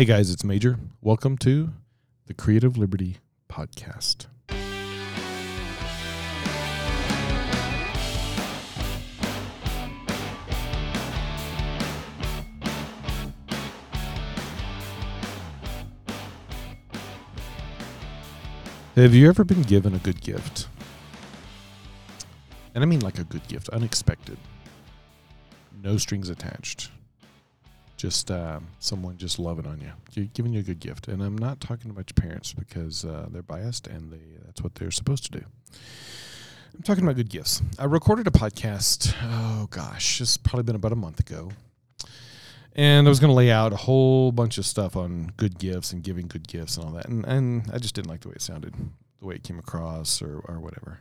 Hey guys, it's Major. Welcome to the Creative Liberty Podcast. Have you ever been given a good gift? And I mean like a good gift, unexpected. No strings attached. Just someone just loving on you, giving you a good gift. And I'm not talking about your parents because they're biased and that's what they're supposed to do. I'm talking about good gifts. I recorded a podcast, it's probably been about a month ago. And I was going to lay out a whole bunch of stuff on good gifts and giving good gifts and all that. And I just didn't like the way it sounded, the way it came across or whatever.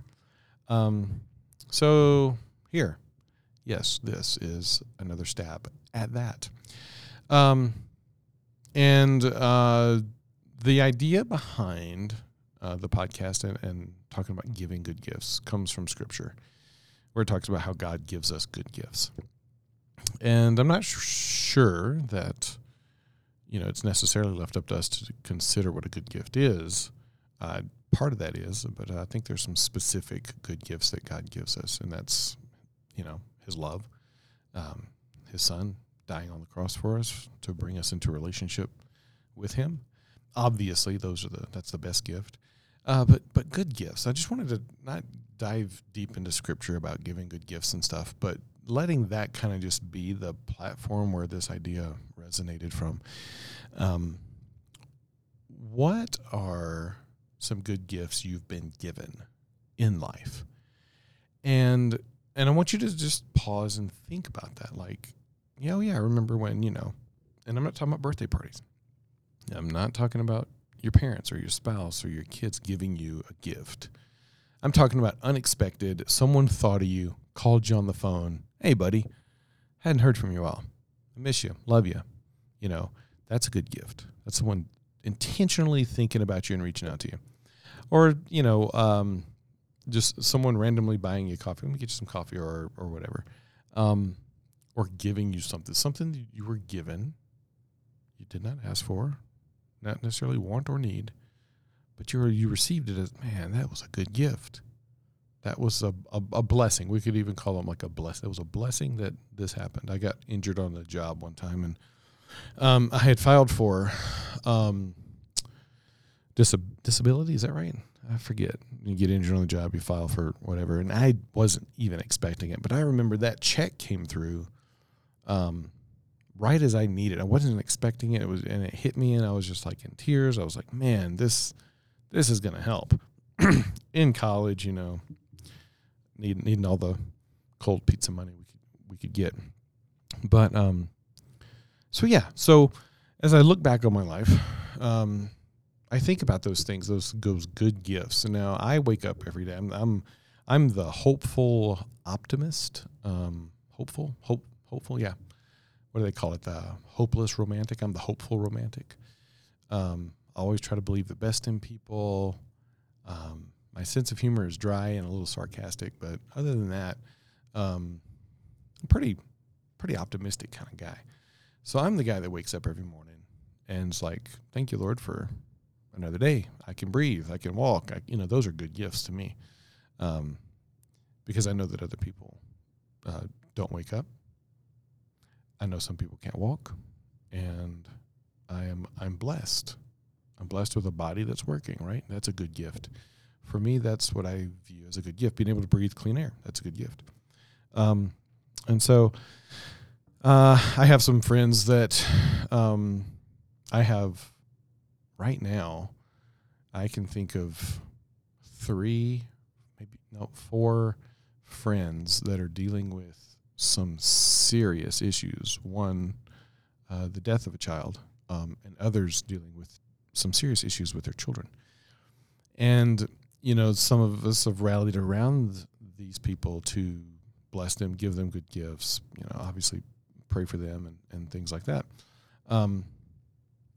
So here. Yes, this is another stab at that. The idea behind the podcast and talking about giving good gifts comes from Scripture, where it talks about how God gives us good gifts. And I'm not sure that, it's necessarily left up to us to consider what a good gift is. Part of that is, but I think there's some specific good gifts that God gives us, and that's, His love, His Son dying on the cross for us to bring us into a relationship with Him. Obviously, that's the best gift. But good gifts. I just wanted to not dive deep into Scripture about giving good gifts and stuff, but letting that kind of just be the platform where this idea resonated from. What are some good gifts you've been given in life? And I want you to just pause and think about that. Like, yeah, I remember when, and I'm not talking about birthday parties. I'm not talking about your parents or your spouse or your kids giving you a gift. I'm talking about unexpected. Someone thought of you, called you on the phone. Hey, buddy, hadn't heard from you in a while. I miss you. Love you. That's a good gift. That's someone intentionally thinking about you and reaching out to you. Or, just someone randomly buying you coffee. Let me get you some coffee or whatever. Or giving you something that you were given, you did not ask for, not necessarily want or need, but you received it as, man, that was a good gift. That was a blessing. We could even call them like a blessing. It was a blessing that this happened. I got injured on the job one time, and I had filed for disability. Is that right? I forget. You get injured on the job, you file for whatever. And I wasn't even expecting it. But I remember that check came through right as I needed. I wasn't expecting it. And it hit me, and I was just like in tears. I was like, man, this is going to help. In college, needing all the cold pizza money we could get. But so as I look back on my life, I think about those things, those good gifts. And now I wake up every day. I'm the hopeful optimist. Hopeful. Yeah. What do they call it? The hopeless romantic. I'm the hopeful romantic. I always try to believe the best in people. My sense of humor is dry and a little sarcastic, but other than that, I'm pretty optimistic kind of guy. So I'm the guy that wakes up every morning and is like, thank you, Lord, for another day. I can breathe. I can walk. Those are good gifts to me, because I know that other people don't wake up. I know some people can't walk, and I'm blessed. I'm blessed with a body that's working, right? That's a good gift. For me, that's what I view as a good gift, being able to breathe clean air. That's a good gift. I have some friends that I have. Right now, I can think of 4 friends that are dealing with some serious issues. One, the death of a child, and others dealing with some serious issues with their children. And, some of us have rallied around these people to bless them, give them good gifts, obviously pray for them and things like that.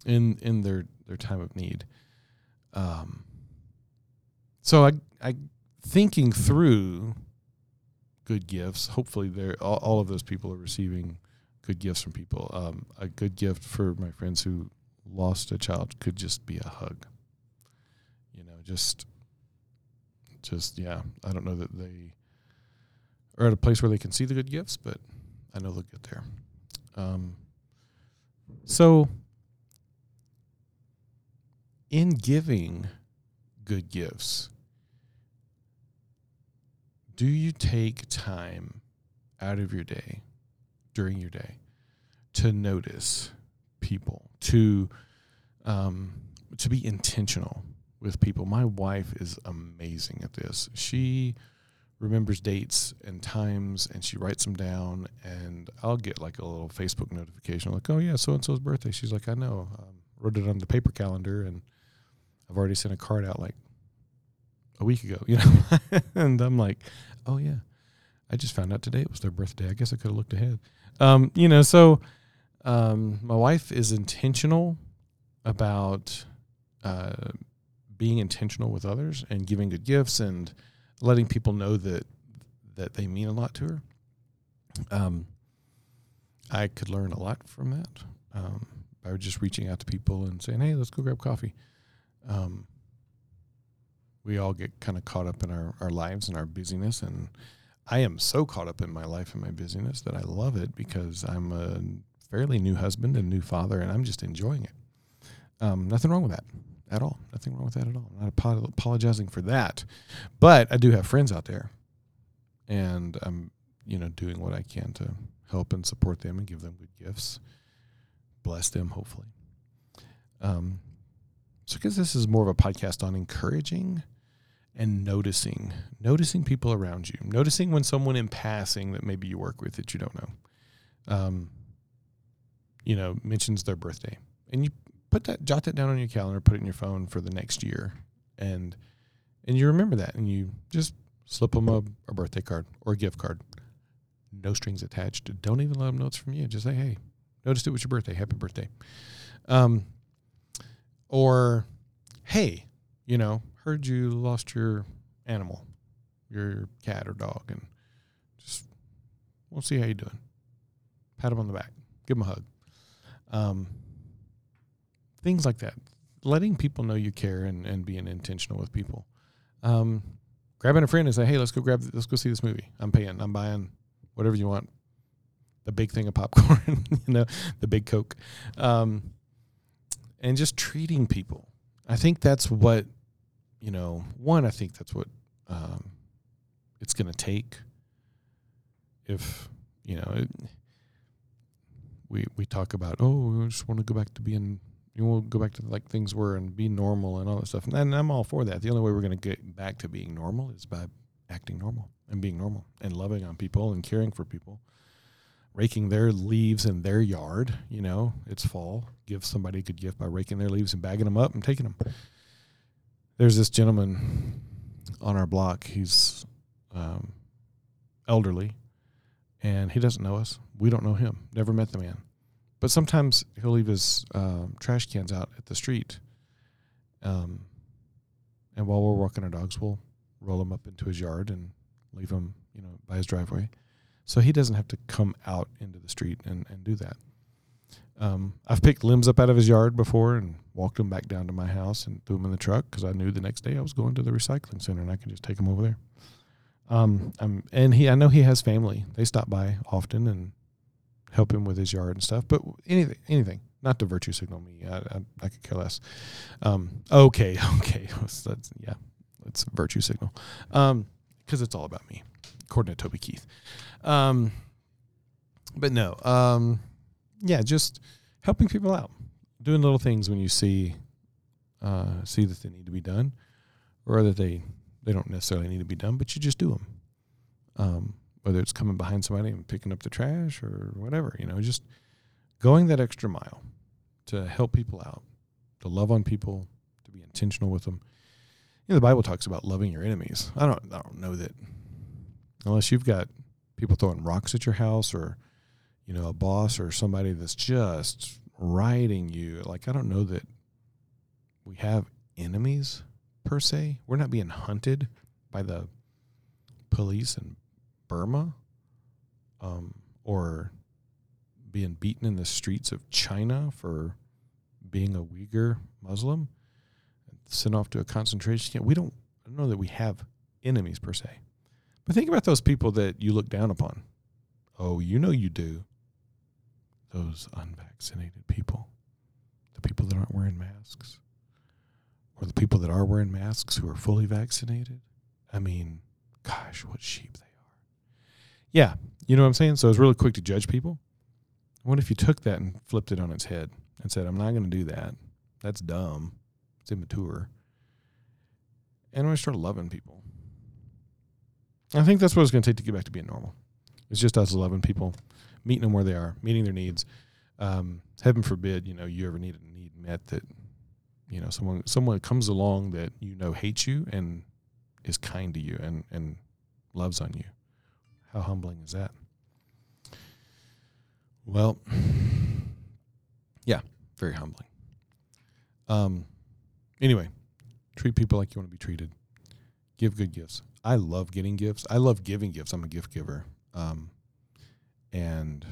In their time of need. So I thinking through good gifts, hopefully all of those people are receiving good gifts from people. A good gift for my friends who lost a child could just be a hug. You know, just yeah. I don't know that they are at a place where they can see the good gifts, but I know they'll get there. So in giving good gifts, do you take time out of your day, during your day, to notice people, to be intentional with people? My wife is amazing at this. She remembers dates and times, and she writes them down, and I'll get like a little Facebook notification, like, oh, yeah, so-and-so's birthday. She's like, I know. Wrote it on the paper calendar, and I've already sent a card out like a week ago, you know. And I'm like, oh, yeah, I just found out today it was their birthday. I guess I could have looked ahead. You know, so my wife is intentional about being intentional with others and giving good gifts and letting people know that they mean a lot to her. I could learn a lot from that by just reaching out to people and saying, hey, let's go grab coffee. We all get kind of caught up in our lives and our busyness, and I am so caught up in my life and my busyness that I love it because I'm a fairly new husband and new father, and I'm just enjoying it. Nothing wrong with that at all. Nothing wrong with that at all. I'm not apologizing for that, but I do have friends out there, and I'm, you know, doing what I can to help and support them and give them good gifts, bless them, hopefully. So because this is more of a podcast on encouraging and noticing people around you, noticing when someone in passing that maybe you work with that you don't know, you know, mentions their birthday. And you jot that down on your calendar, put it in your phone for the next year. And you remember that, and you just slip them a birthday card or a gift card. No strings attached. Don't even let them know it's from you. Just say, hey, noticed it was your birthday. Happy birthday. Or, hey, you know, heard you lost your animal, your cat or dog, and just we'll see how you're doing. Pat him on the back. Give him a hug. Things like that. Letting people know you care and being intentional with people. Grabbing a friend and say, hey, let's go see this movie. I'm paying. I'm buying whatever you want. The big thing of popcorn, you know, the big Coke. And just treating people. I think that's what, you know, I think that's what it's going to take. If, you know, we talk about, oh, I just want to go back to being, you want to go back to like things were and be normal and all that stuff. And I'm all for that. The only way we're going to get back to being normal is by acting normal and being normal and loving on people and caring for people. Raking their leaves in their yard, you know, it's fall. Give somebody a good gift by raking their leaves and bagging them up and taking them. There's this gentleman on our block. He's elderly, and he doesn't know us. We don't know him. Never met the man. But sometimes he'll leave his trash cans out at the street, and while we're walking our dogs, we'll roll them up into his yard and leave them, you know, by his driveway. So he doesn't have to come out into the street and do that. I've picked limbs up out of his yard before and walked them back down to my house and threw them in the truck because I knew the next day I was going to the recycling center and I could just take them over there. I know he has family. They stop by often and help him with his yard and stuff. But anything, not to virtue signal me. I could care less. Okay. That's virtue signal because it's all about me. According to Toby Keith. But no, just helping people out, doing little things when you see that they need to be done or that they don't necessarily need to be done, but you just do them. Whether it's coming behind somebody and picking up the trash or whatever, you know, just going that extra mile to help people out, to love on people, to be intentional with them. You know, the Bible talks about loving your enemies. I don't know that. Unless you've got people throwing rocks at your house or, you know, a boss or somebody that's just riding you. Like, I don't know that we have enemies per se. We're not being hunted by the police in Burma or being beaten in the streets of China for being a Uyghur Muslim and sent off to a concentration camp. I don't know that we have enemies per se. But think about those people that you look down upon. Oh, you know you do. Those unvaccinated people, the people that aren't wearing masks, or the people that are wearing masks who are fully vaccinated. I mean, gosh, what sheep they are. Yeah, you know what I'm saying? So it's really quick to judge people. What if you took that and flipped it on its head and said, I'm not going to do that. That's dumb. It's immature. And I'm going to start loving people. I think that's what it's going to take to get back to being normal. It's just us loving people, meeting them where they are, meeting their needs. Heaven forbid, you ever need a need met that, someone comes along that, hates you and is kind to you and loves on you. How humbling is that? Well, yeah, very humbling. Anyway, treat people like you want to be treated. Give good gifts. I love getting gifts. I love giving gifts. I'm a gift giver. And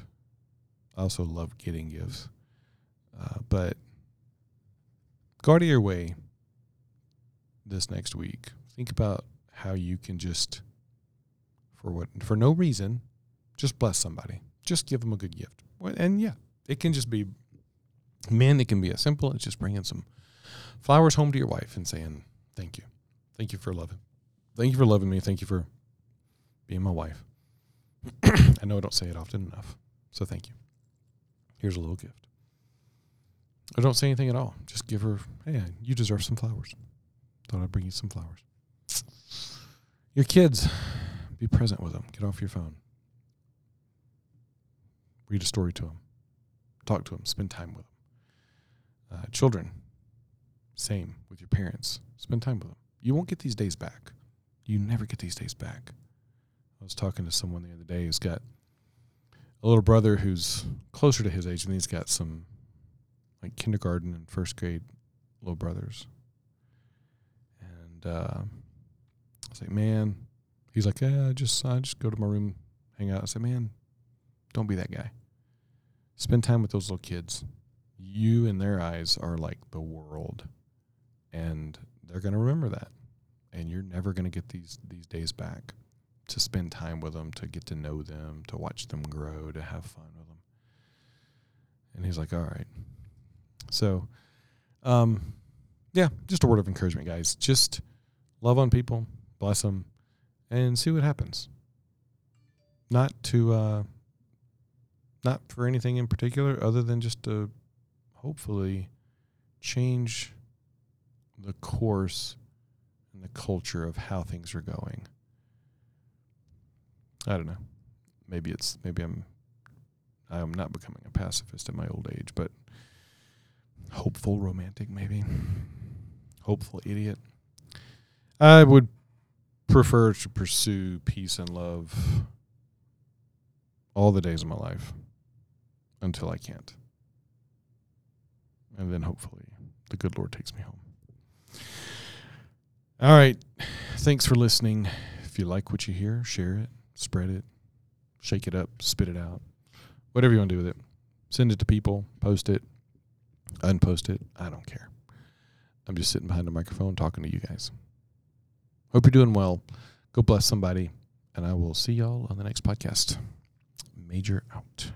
I also love getting gifts. But go out of your way this next week. Think about how you can just, for no reason, just bless somebody. Just give them a good gift. And yeah, it can just be, it can be as simple as just bringing some flowers home to your wife and saying, thank you. Thank you for loving. Thank you for loving me. Thank you for being my wife. I know I don't say it often enough, so thank you. Here's a little gift. Or don't say anything at all. Just give her, hey, you deserve some flowers. Thought I'd bring you some flowers. Your kids, be present with them. Get off your phone. Read a story to them. Talk to them. Spend time with them. Children, same with your parents. Spend time with them. You won't get these days back. You never get these days back. I was talking to someone the other day who's got a little brother who's closer to his age, and he's got some like kindergarten and first grade little brothers. And I was like, man, he's like, I just go to my room, hang out. I said, man, don't be that guy. Spend time with those little kids. You in their eyes are like the world, and they're going to remember that. And you're never going to get these days back to spend time with them, to get to know them, to watch them grow, to have fun with them. And he's like, all right. So, yeah, just a word of encouragement, guys. Just love on people, bless them, and see what happens. Not for anything in particular other than just to hopefully change the course and the culture of how things are going. I don't know. Maybe I'm not becoming a pacifist in my old age, but hopeful romantic maybe. Hopeful idiot. I would prefer to pursue peace and love all the days of my life until I can't. And then hopefully the good Lord takes me home. All right. Thanks for listening. If you like what you hear, share it, spread it, shake it up, spit it out, whatever you want to do with it. Send it to people, post it, unpost it. I don't care. I'm just sitting behind a microphone talking to you guys. Hope you're doing well. Go bless somebody, and I will see y'all on the next podcast. Major out.